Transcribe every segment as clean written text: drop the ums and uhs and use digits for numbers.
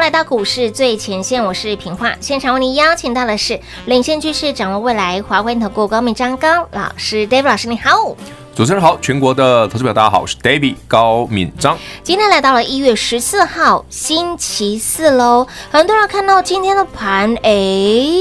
来到股市最前线，我是平化，现场为您邀请到的是领先趋势、掌握未来华冠投顾高明章高老师 ，David 老师，你好。主持人好，全国的投资朋友大家好，我是 David 高敏章。今天来到了1月14号星期四咯，很多人看到今天的盘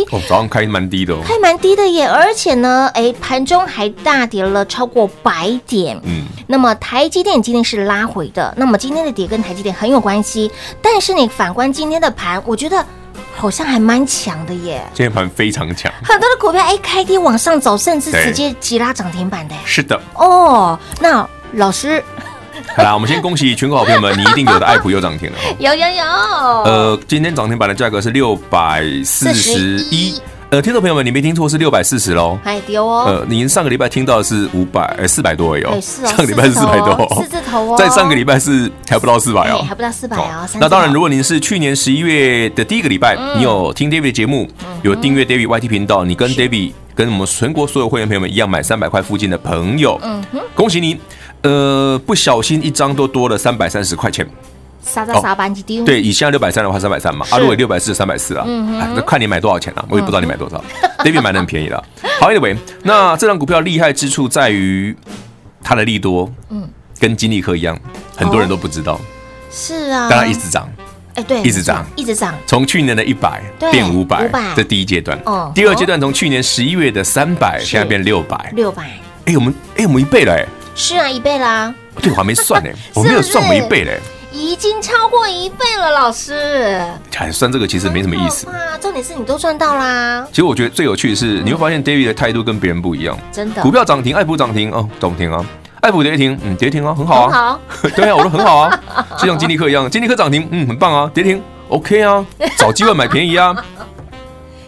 早上开蛮低的开蛮低的耶，而且呢盘中还大跌了超过100点。那么台积电今天是拉回的，那么今天的跌跟台积电很有关系，但是你反观今天的盘，我觉得好像还蛮强的耶，今天盘非常强，很多的股票开低往上走，甚至直接急拉涨停板的。是的哦，那老师，好啦，我们先恭喜全国好朋友们，你一定有的爱普又涨停了哦，有。今天涨停板的价格是641，听众朋友们，你没听错，是640喽，还丢哦。您上个礼拜听到的是400多而已哦，是哦，上个礼拜是400多哦，4字头哦，在上个礼拜是还不到400哦，还不到400哦。那当然，如果您是去年11月的第一个礼拜，你有听 David 的节目，有订阅 David YT 频道，你跟 David 跟我们全国所有会员朋友们一样买300块附近的朋友，恭喜您，不小心一张都多了330块钱。对，以现在630的话330嘛，如果640 340啦，看你买多少钱啦，我也不知道你买多少。David 买的很便宜啦。好，anyway， 那这张股票厉害之处在于它的利多，跟金利科一样，很多人都不知道。是啊，但它一直涨，对，一直涨，从去年的100变500，这第一阶段。第二阶段从去年11月的300，现在变600。我们一倍了哎。是啊，一倍啦。对，我还没算哎，我没有算我们一倍嘞。已经超过1倍了，老师。算这个其实没什么意思。重点是你都赚到啦。其实我觉得最有趣的是，你会发现 David 的态度跟别人不一样。真的。股票涨停，爱普涨停哦，涨停啊。爱普跌停，跌停啊，很好啊。很好。对啊，我说很好啊，就像金利科一样，金利科涨停，很棒啊，跌停 ，OK 啊，找机会买便宜啊。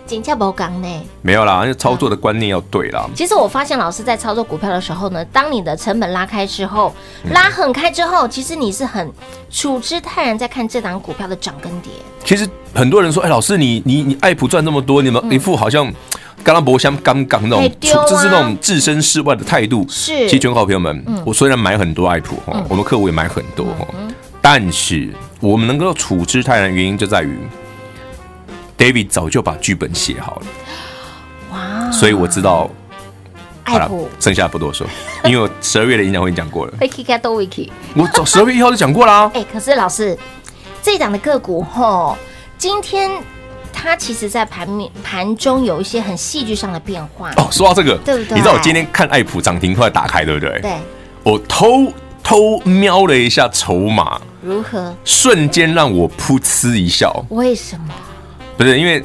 真的没讲呢，没有啦，操作的观念要对啦。其实我发现老师在操作股票的时候呢，当你的成本拉开之后，拉很开之后，其实你是很处之泰然在看这档股票的涨跟跌。其实很多人说，老师你爱普赚那么多，你们一副好像刚刚博香刚刚那种，就是那种置身事外的态度。是，其实全国好朋友们，我虽然买很多爱普，我们客户也买很多，但是我们能够处之泰然的原因就在于，David 早就把剧本写好了，哇！所以我知道，好了，剩下不多说，因为我12月的演讲会讲过了。我12月1号就讲过啦。可是老师，这档的个股吼，今天它其实在盘中有一些很戏剧上的变化。说到这个，对不对？你知道我今天看爱普涨停快打开，对不对？对。我偷瞄了一下筹码，如何？瞬间让我噗嗤一笑。为什么？不是，因为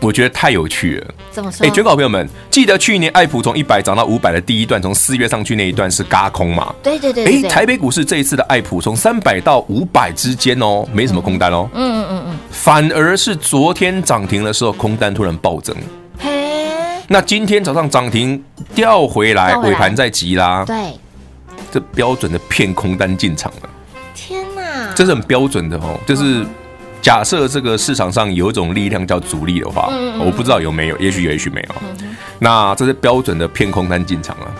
我觉得太有趣了。怎么说？全国好朋友们，记得去年爱普从100涨到500的第一段，从4月上去那一段是軋空嘛？对。台北股市这一次的爱普从300到500之间哦，没什么空单哦。反而是昨天涨停的时候，空单突然暴增。那今天早上涨停掉回来，尾盘再急拉。对。这标准的骗空单进场了。天哪！这是很标准的哦，就是。假设这个市场上有一种力量叫主力的话，我不知道有没有，也许有，也许没有。那这是标准的偏空单进场啊！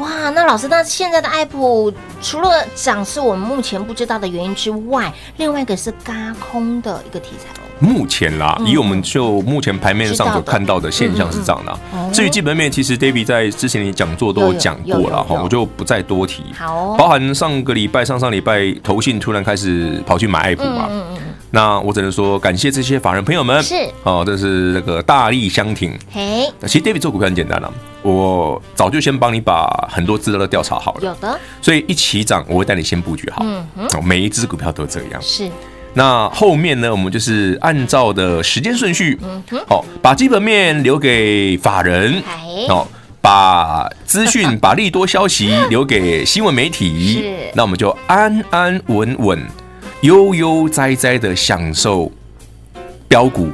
哇，那老师，那现在的爱普除了涨是我们目前不知道的原因之外，另外一个是軋空的一个题材。目前啦，以我们就目前盘面上所看到的现象是这样的。至于基本面，其实 David 在之前的讲座都有讲过了，我就不再多提。包含上个礼拜、上上礼拜，投信突然开始跑去买爱普嘛。那我只能说，感谢这些法人朋友们，这是那个大力相挺。其实 David 做股票很简单啦，我早就先帮你把很多资料都调查好了，有的，所以一起涨我会带你先布局好，每一只股票都这样。是，那后面呢，我们就是按照的时间顺序，把基本面留给法人，把资讯、把利多消息留给新闻媒体，那我们就安安稳稳。悠悠哉哉的享受标股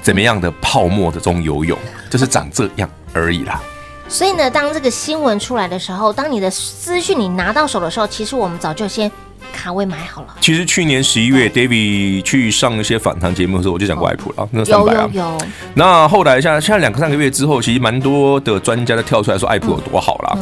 怎么样的泡沫的中游泳，就是长这样而已啦。所以呢，当这个新闻出来的时候，当你的资讯你拿到手的时候，其实我们早就先卡位买好了。其实去年11月 David 去上一些反弹节目的时候，我就讲过爱普了，那300啊。有。那后来像2-3个月之后，其实蛮多的专家都跳出来说爱普有多好啦。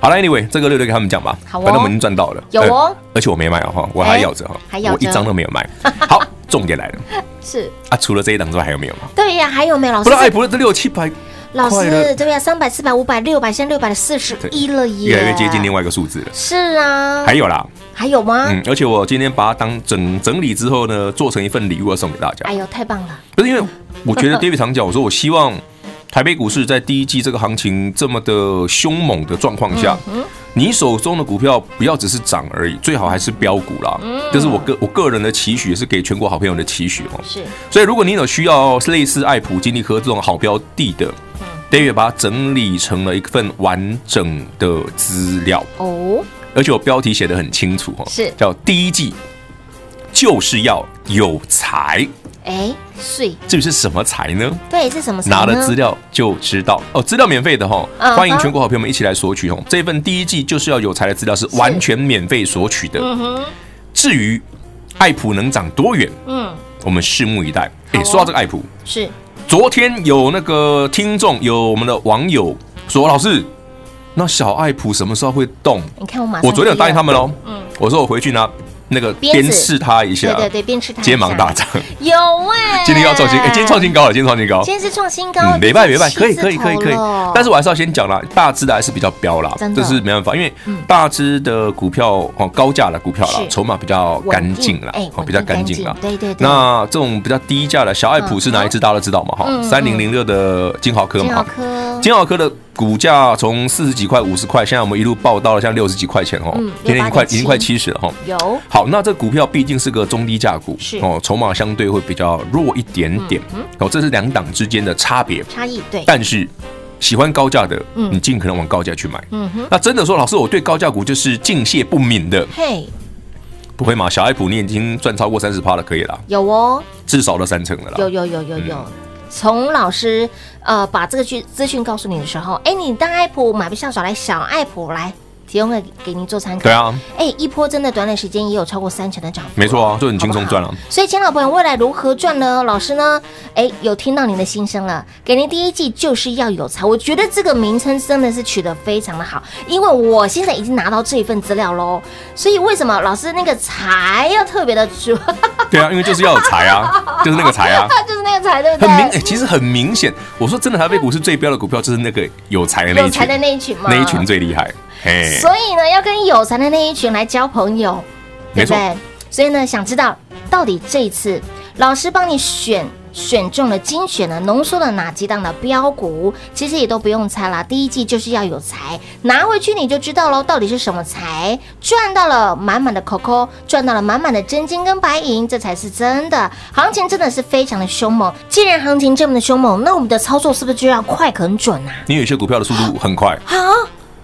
好了 ，Anyway， 这个6就给他们讲吧。好、哦，反正我们已经赚到了。有哦，而且我没卖哦，我还咬着哈，我一张都没有卖。好，重点来了，是啊，除了这一档之外还有没有？对呀、啊，还有没有？老师，不然爱普这600-700，老师这边300、400、500、600，现在641了耶，越来越接近另外一个数字了。是啊，还有啦。还有吗？嗯，而且我今天把它当整理之后呢，做成一份礼物要送给大家。哎呦，太棒了！不是因为我觉得 David 常讲，我说我希望台北股市在第一季这个行情这么的凶猛的状况下，你手中的股票不要只是涨而已，最好还是标股啦。这是我个人的期许，也是给全国好朋友的期许哦。是，所以如果你有需要类似爱普、金利科这种好标的的。David 把它整理成了一份完整的资料哦，而且我标题写得很清楚哦，是叫第一季就是要有财，哎，税，至于是什么财呢？对，是什么财呢？拿了资料就知道哦，资料免费的哈、哦， 欢迎全国好朋友们一起来索取哦，这份第一季就是要有财的资料是完全免费索取的。至于爱普能涨多远，我们拭目以待。哎、哦，说到这个爱普是。昨天有那个听众，有我们的网友说：“老师，那小爱普什么时候会动？”你看我马上，我昨天有答应他们喽。我说我回去拿那个鞭笞他一下，对对对，鞭笞他一下，接盲大涨。有哎、欸，今天要创新，今天创新高了，今天是创新高，没办法，可以。但是我还是要先讲啦，大只的还是比较标啦，这是没办法，因为大只的股票高价的股票啦，筹码比较干净啦，比较干净啦。对。那这种比较低价的小爱普是哪一只？大家都知道嘛，哈，3006的金豪科嘛，金豪科的股价从40几块、50块，现在我们一路报到了像60几块钱哦，今天已经快70了哈。有。好，那这股票毕竟是个中低价股，哦，筹码相对会比较弱一点点，哦，这是两档之间的差异，对。但是喜欢高价的，你尽可能往高价去买。那真的说，老师，我对高价股就是敬谢不敏的。嘿。不会嘛？小爱普你已经赚超过30%了，可以啦。有哦。至少都30%了啦。有。从老师把这个资讯告诉你的时候，哎，你当爱普买不上手来，小爱普来提供给您做参考。对啊，哎，一波真的短短时间也有超过30%的涨幅，没错啊，就很轻松赚了。所以，亲爱的朋友，未来如何赚呢？老师呢？哎，有听到您的心声了，给您第一季就是要有财。我觉得这个名称真的是取得非常的好，因为我现在已经拿到这一份资料喽。所以为什么老师那个财要特别的主？对啊，因为就是要有财啊，就是那个财啊，就是那个财，对不对？其实很明显，我说真的，台北股市最标的股票就是那个有财的那一群，有财的那一群嘛，那一群最厉害。Hey, 所以呢，要跟有才的那一群来交朋友，对不对？所以呢，想知道到底这一次老师帮你选中了精选了浓缩了哪几档的标股，其实也都不用猜啦，第一季就是要有财，拿回去你就知道喽，到底是什么财，赚到了满满的 COCO， 赚到了满满的真金跟白银，这才是真的。行情真的是非常的凶猛，既然行情这么的凶猛，那我们的操作是不是就要快很准啊？你有些股票的速度很快啊。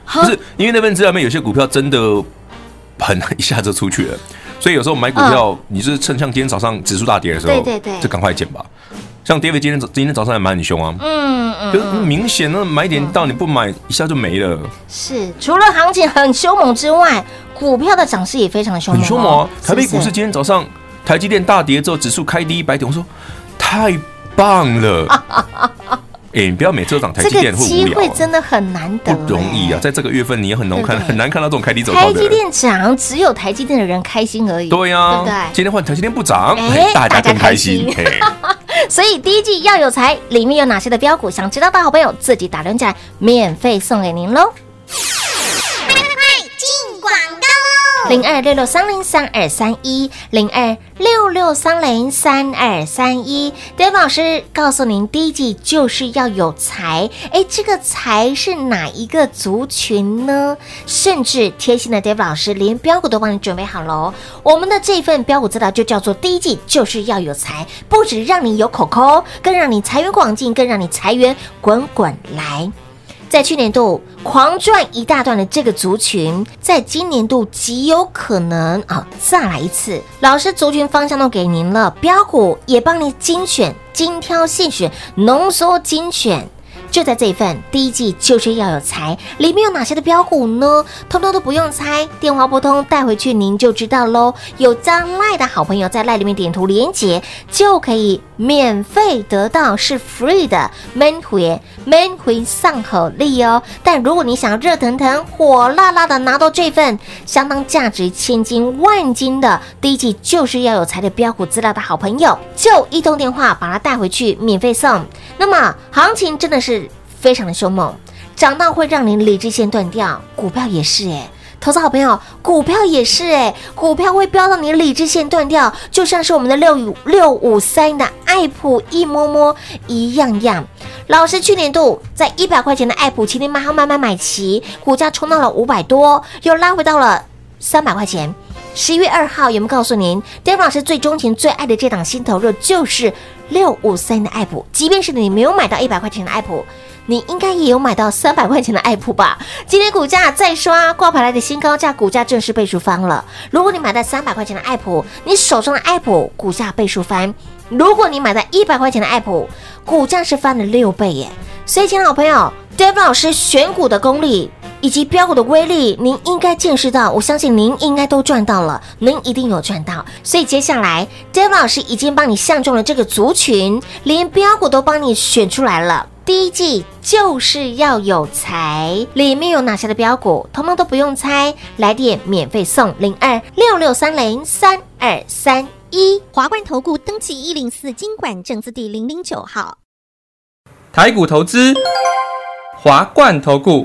不是，因为那份资料里面有些股票真的很难一下子出去了，所以有时候我们买股票，你就是趁像今天早上指数大跌的时候，对，就赶快减吧。像 David 今天早上还买很凶啊，就是明显呢，买点到你不买一下就没了。是，除了行情很凶猛之外，股票的涨势也非常的凶猛，很凶猛啊！台北股市今天早上台积电大跌之后，指数开低100点，我说太棒了。你不要每次都涨台积电会无聊，这个机会真的很难得，不容易啊！在这个月份，你也很难看到这种开低走高的。台积电涨，只有台积电的人开心而已。对啊，对不对？今天换台积电不涨，大家更开心。所以第一季要有财，里面有哪些的标股？想知道的好朋友自己打量起来，免费送给您喽！快进广告喽！02-6630-3231，02-6630-3231。David 老师告诉您，第一季就是要有财。哎，这个财是哪一个族群呢？甚至贴心的 David 老师连标股都帮你准备好了、哦。我们的这份标股资料就叫做第一季就是要有财，不止让你有口口，更让你财源广进，更让你财源滚滚来。在去年度狂赚一大段的这个族群，在今年度极有可能再来一次。老师族群方向都给您了，标股也帮您精挑细选，浓缩精选。就在这一份第一季就是要有财里面有哪些的标股呢？通通都不用猜，电话拨通带回去您就知道咯。有加赖的好朋友在赖里面点图连结就可以免费得到，是 free 的 ，man 回上口力哦。但如果你想热腾腾、火辣辣的拿到这份相当价值千金万金的第一季就是要有财的标股资料的好朋友，就一通电话把它带回去，免费送。那么行情真的是非常的凶猛，涨到会让您理智线断掉，股票也是哎。投资好朋友，股票也是哎，股票会飙到你理智线断掉，就像是我们的6530的爱普一摸摸一样样。老师去年度在100块钱的爱普，今天慢慢买齐，股价冲到了500多，又拉回到了300块钱。11月2号有没有告诉您 David 老师最钟情最爱的这档新投入就是653的爱普，即便是你没有买到100块钱的爱普，你应该也有买到300块钱的爱普吧？今天股价再刷挂牌来的新高价，股价正式倍数翻了。如果你买到300块钱的爱普，你手上的爱普股价倍数翻；如果你买到100块钱的爱普，股价是翻了6倍耶。所以，亲爱的朋友 ，David 老师选股的功力以及标股的威力，您应该见识到，我相信您应该都赚到了，您一定有赚到。所以接下来 David 老师已经帮你相中了这个族群，连标股都帮你选出来了。第一季就是要有财里面有哪些的标股，统统都不用猜，来电免费送02-6630-3231，华冠投顾登记104金管证字第009号。台股投资华冠投顾，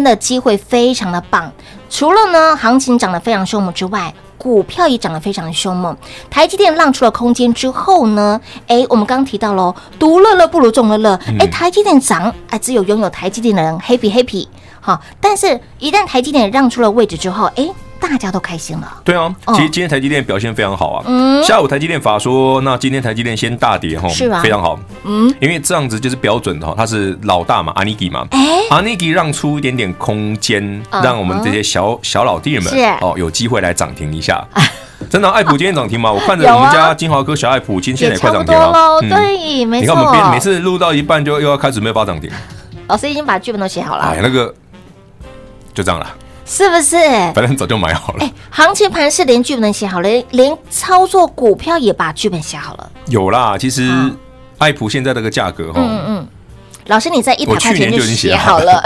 的机会非常的棒，除了呢行情涨得非常凶猛之外，股票也涨得非常的凶猛。台积电让出了空间之后呢，我们刚刚提到喽，独乐乐不如众乐乐。台积电涨，只有拥有台积电的人 happy。好，但是一旦台积电让出了位置之后，大家都开心了。对啊，其实今天台积电表现非常好啊。下午台积电法说，那今天台积电先大跌哈，是啊，非常好。因为这样子就是标准的，它是老大嘛，Aniki 嘛，Aniki 让出一点点空间，让我们这些小老弟们有机会来涨停一下。真的，爱普今天涨停吗？我看着我们家金华哥小爱普今天也快涨停了。对，没错。你看我们每次录到一半就又要开始没有发涨停，老师已经把剧本都写好了。那个。就这样了，是不是？反正早就买好了。行情盘是连剧本写好了，连操作股票也把剧本写好了。有啦，其实爱普现在这个价格，老师你在100块钱就写好了。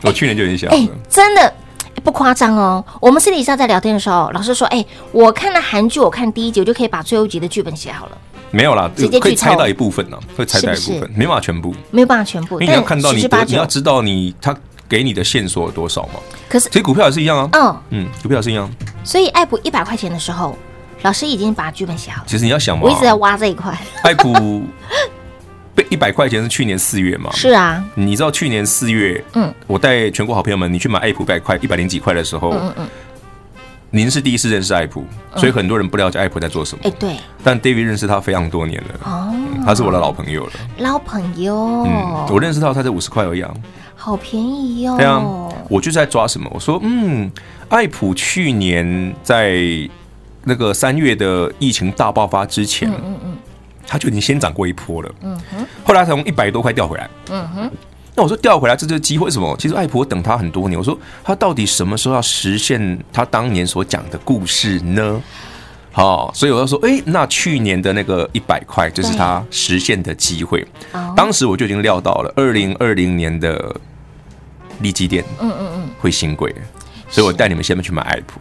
我去年就已经写好了，真的不夸张哦。我们私底下在聊天的时候，老师说，我看了韩剧，我看第一集，我就可以把最后一集的剧本写好了。没有啦，可以猜到一部分呢，会猜到一部分，没办法全部，没有办法全部。因为你要看到你要知道你他。给你的线索有多少嘛？可是，其实股票也是一样啊。股票也是一样。所以爱普100块钱的时候，老师已经把剧本写好了。其实你要想嘛，我一直在挖这一块。爱普被100块钱是去年4月嘛？是啊。你知道去年4月，我带全国好朋友们，你去买爱普100块、100几块的时候，您是第一次认识爱普，所以很多人不了解爱普在做什么。对。但 David 认识他非常多年了，他是我的老朋友了。老朋友。我认识到他才50块而已。好便宜哟！对啊，我就是在抓什么？我说，爱普去年在那个3月的疫情大爆发之前，它就已经先涨过一波了。后来它从100多块掉回来。那我说掉回来这就是机会，什么？其实爱普我等它很多年，我说它到底什么时候要实现它当年所讲的故事呢？所以我就说，那去年的那个100块就是它实现的机会。当时我就已经料到了2020年的。利基店，会新贵，所以我带你们先去买爱普，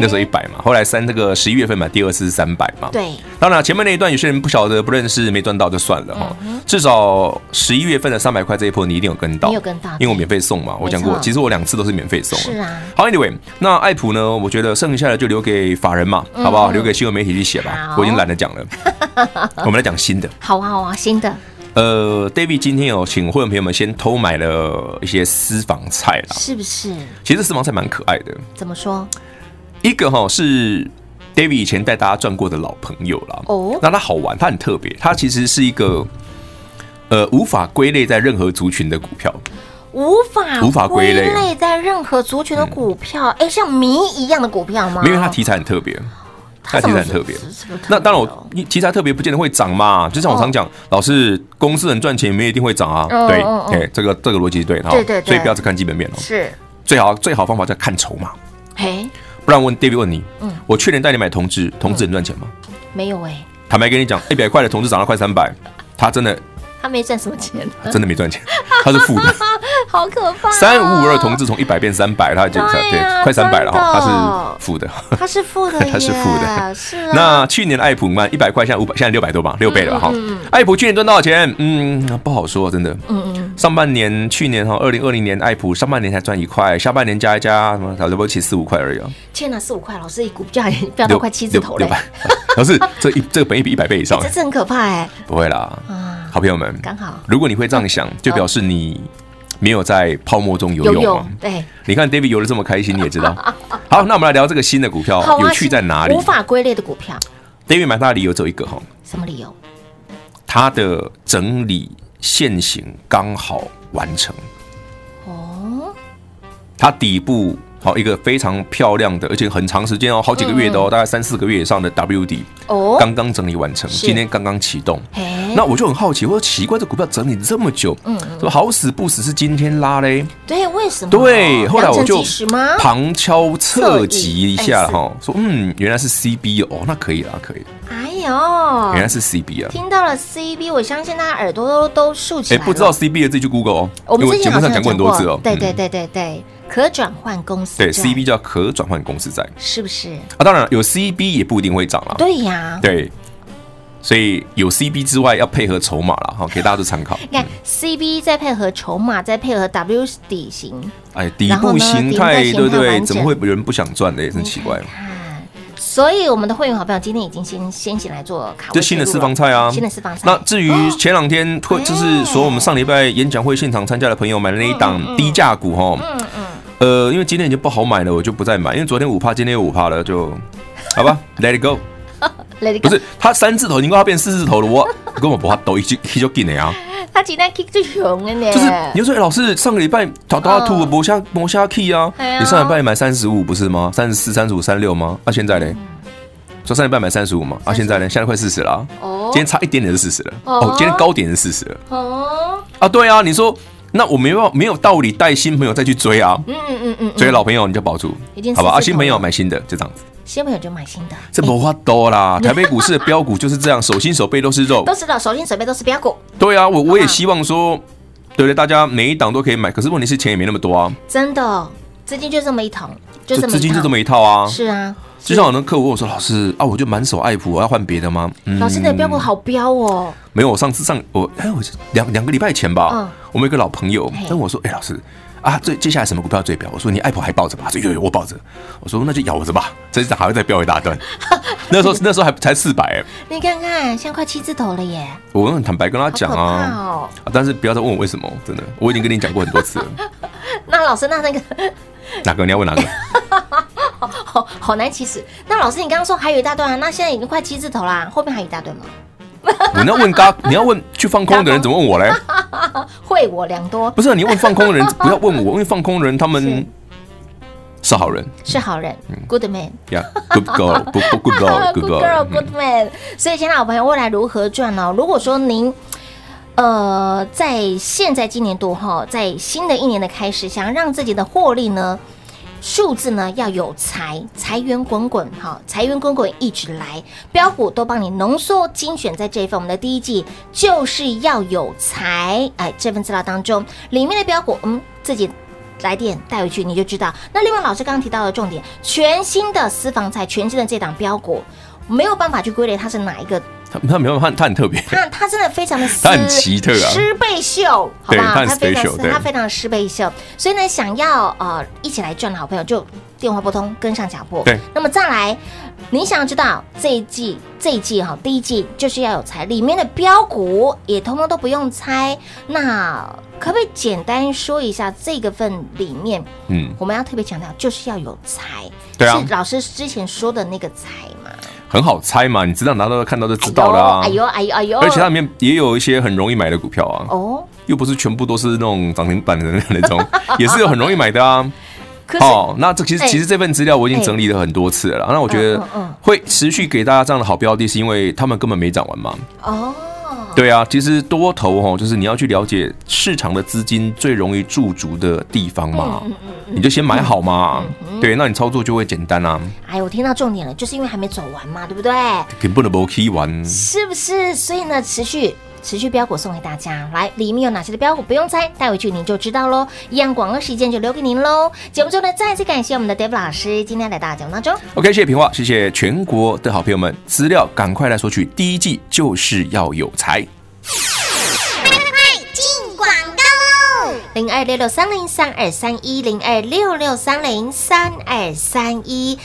那时候100嘛，后来11月份买第二次是300嘛。对，当然前面那一段有些人不晓得不认识没赚到就算了哈、嗯，至少11月份的300块这一波你一定有跟到，你有跟到，因为我免费送嘛，我讲过，其实我2次都是免费送。是啊。好 ，Anyway， 那爱普呢？我觉得剩下的就留给法人嘛，好不好？留给新闻媒体去写吧，我已经懒得讲了。我们来讲新的。好啊，好啊，新的。David 今天有请会员朋友们先偷买了一些私房菜啦，是不是？其实私房菜蛮可爱的。怎么说？一个哈是 David 以前带大家赚过的老朋友啦。哦，那他好玩，他很特别，他其实是一个无法归类在任何族群的股票。无法归类在任何族群的股票，哎、嗯，像谜一样的股票吗？没有，它题材很特别。它题材很特别，那当然我题材特别不见得会涨嘛，就像我常讲，老师公司很赚钱，没一定会涨啊，对，这个逻辑是对的，对，所以不要只看基本面哦，是最好方法叫看筹码，不然问 David 问你，我去年带你买同志，同志很赚钱吗？没有哎，坦白跟你讲，100块的同志涨到快300，他真的。他没赚什么钱，真的没赚钱，他是负的，好可怕、哦！3552同志从100变300，他减对、啊、快300了哈，他是负的，他是负的，是啊。那去年的爱普嘛，100块现在500，现在600多吧，6倍了哈、嗯。爱普去年赚多少钱？不好说，真的。上半年去年哈，2020年爱普上半年才赚1块，下半年加一加什么，差不多4-5块而已啊。天哪，4-5块，老师一股价也飙到快7字头嘞。老师，这个本益比100倍以上，这很可怕哎。不会啦。好朋友们，刚好，如果你会这样想，就表示你没有在泡沫中游泳嘛。对，你看 David 游得这么开心，你也知道。好，那我们来聊这个新的股票，有趣在哪里？无法归类的股票。David 买它的理由只有一个哈，什么理由？它的整理现行刚好完成。哦，它底部好一个非常漂亮的，而且很长时间哦，好几个月的哦，大概3-4个月以上的 WD 哦，刚刚整理完成，今天刚刚启动。那我就很好奇，我说奇怪，这股票整理这么久，怎么好死不死是今天拉嘞？对，为什么？对，后来我就旁敲侧击一下哈，说原来是 CB 哦，那可以啦，可以。哎呦，原来是 CB 啊！听到了 CB， 我相信大家耳朵都竖起来了。不知道 CB 的自己去 Google 哦，我们之前好像讲过很多次哦。对，可转换公司债。对 ，CB 叫可转换公司债，是不是？啊，当然有 CB 也不一定会涨啦。对呀，对。所以有 CB 之外，要配合筹码啦，给大家做参考。你看 CB 再配合筹码，再配合 W 底型，底部形态，对不对？怎么会有人不想赚的？也真奇怪。所以我们的会员好朋友今天已经先行来做卡位，这新的私房菜啊，新的私房菜。那至于前两天就是说我们上礼拜演讲会现场参加的朋友买的那一档低价股哈，因为今天已经不好买了，我就不再买，因为昨天5%，今天又5%了，就好吧，Let it go。不是，他3字头，你看他变4字头了，我根本不怕抖，一就进了呀。他今天 kick 最凶的呢。就是你就说，老师上个礼拜找到他吐磨虾 key 啊，你上礼拜买35不是吗？34、35、36吗？那现在呢？说上礼拜买35嘛，啊现在呢？现在快40了。哦，今天差一点点是40了。哦，今天高点是40了。哦，啊对啊，你说那我没有道理带新朋友再去追啊。所以老朋友你就保住，好吧？啊新朋友买新的就这样子。新朋友就买新的，这没法多啦。台北股市的标股就是这样，手心手背都是肉，都知道手心手背都是标股。对啊，我也希望说，对，大家每一档都可以买，可是问题是钱也没那么多啊。真的，资金就这么一桶，资金就这么一套啊。是啊，就像我那客户问我说：“老师啊，我就满手爱普，我要换别的吗？”老师，你的标股好标哦。没有，我我两个礼拜前吧，我们有一个老朋友跟我说：“哎，老师。”啊，接下来什么股票最标？我说你爱普还抱着吧？他说有我抱着。我说那就咬着吧，这一档还会再标一大段。那时候还才400，你看看现在快7字头了耶！我很坦白跟他讲啊，但是不要再问我为什么，真的，我已经跟你讲过很多次了。那老师，那个哪个你要问哪个？好难启齿。那老师，你刚刚说还有一大段啊，那现在已经快7字头啦，后面还有一大段吗？你要问去放空的人怎么问我嘞？会我良多。不是、啊、你问放空的人，不要问我，因为放空的人他们是好人，good man。Yeah, good girl, good man。所以，亲爱的好朋友，未来如何赚呢、哦？如果说您在现在今年度哈，在新的一年的开始，想让自己的获利呢？数字呢要有财源滚滚哈，财源滚滚一直来，标股都帮你浓缩精选在这一份我们的第一季就是要有财，这份资料当中里面的标股，自己来电带回去你就知道。那另外老师刚刚提到的重点，全新的私房菜，全新的这档标股，没有办法去归类它是哪一个。他没办法，他很特别，他真的非常的他很奇特啊，狮背秀，好不好？他非常的，他非常的狮背秀。所以呢，想要一起来赚的好朋友，就电话拨通，跟上脚步。对，那么再来，你想知道这一季哈，第一季就是要有财，里面的标股也通通都不用猜。那可不可以简单说一下这个份里面？嗯，我们要特别强调，就是要有财，对啊，是老师之前说的那个财嘛。很好猜嘛，你知道拿到看到就知道啦、啊。哎呦！而且它里面也有一些很容易买的股票啊。哦。又不是全部都是那种涨停板的那种，也是有很容易买的啊。好、哦，那这其实这份资料我已经整理了很多次了啦。那我觉得会持续给大家这样的好标的，是因为他们根本没涨完嘛。哦。对啊，其实多头哈，就是你要去了解市场的资金最容易驻足的地方嘛。你就先买好嘛，对，那你操作就会简单啊。哎，我听到重点了，就是因为还没走完嘛，对不对？根本没去完，是不是？所以呢，持续标股送给大家，来，里面有哪些的标股不用猜，带回去您就知道喽。一样广告时间就留给您喽。节目中呢，再次感谢我们的 David 老师今天来到节目当中。OK， 谢谢平话，谢谢全国的好朋友们，资料赶快来索取，第一季就是要有财。02-6630-3231，02-6630-3231，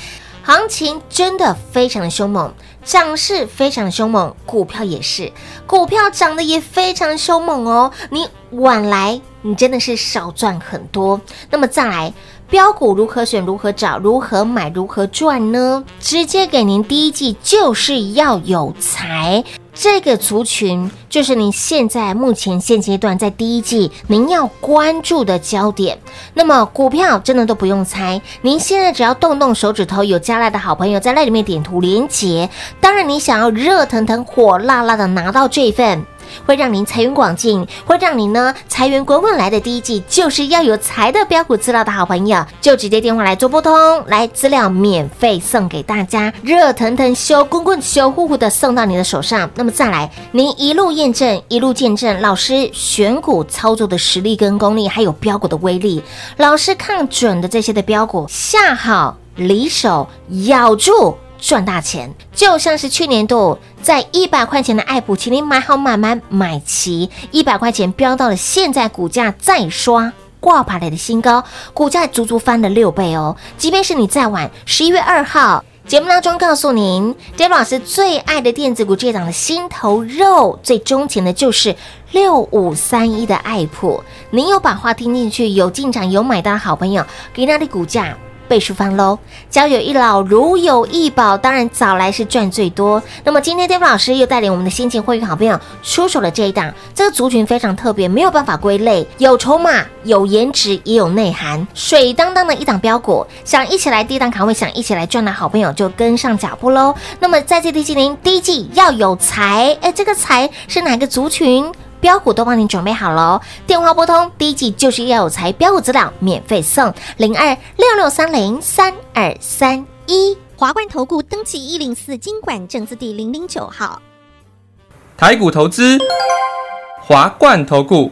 行情真的非常的凶猛，涨势非常的凶猛，股票也是，股票涨得也非常的凶猛哦。你晚来，你真的是少赚很多。那么再来，标股如何选、如何找、如何买、如何赚呢？直接给您第一季就是要有财。这个族群就是您现在目前现阶段在第一季您要关注的焦点。那么股票真的都不用猜，您现在只要动动手指头，有加赖的好朋友在赖里面点图连结。当然你想要热腾腾火辣辣的拿到这份会让您财源广进，会让您呢财源滚滚来的第一季就是要有财的标股资料的好朋友，就直接电话来做拨通，来资料免费送给大家，热腾腾、修滚滚、修呼呼的送到你的手上。那么再来，您一路见证老师选股操作的实力跟功力，还有标股的威力。老师看准的这些的标股，下好离手，咬住赚大钱，就像是去年度在100块钱的爱普，请您买好买满买齐，100块钱飙到了现在股价再刷挂牌来的新高，股价足足翻了6倍哦。即便是你再晚，11月2号节目当中告诉您 David 老师最爱的电子股这档的心头肉，最钟情的就是6531的爱普。您有把话听进去，有进场有买到的好朋友，给那里股价倍数翻喽，交友一老如有一宝，当然早来是赚最多。那么今天 David 老师又带领我们的先进会员好朋友出手了这一档，这个族群非常特别，没有办法归类，有筹码、有颜值、也有内涵，水当当的一档标股。想一起来低档卡位，想一起来赚的好朋友就跟上脚步喽。那么再次提醒您，第一季要有财，这个财是哪个族群？标股都帮你准备好了，电话拨通，第一季就是要有财，标股资料免费送，02-6630-3231，华冠投顾登记104金管证字第009号，台股投资华冠投顾，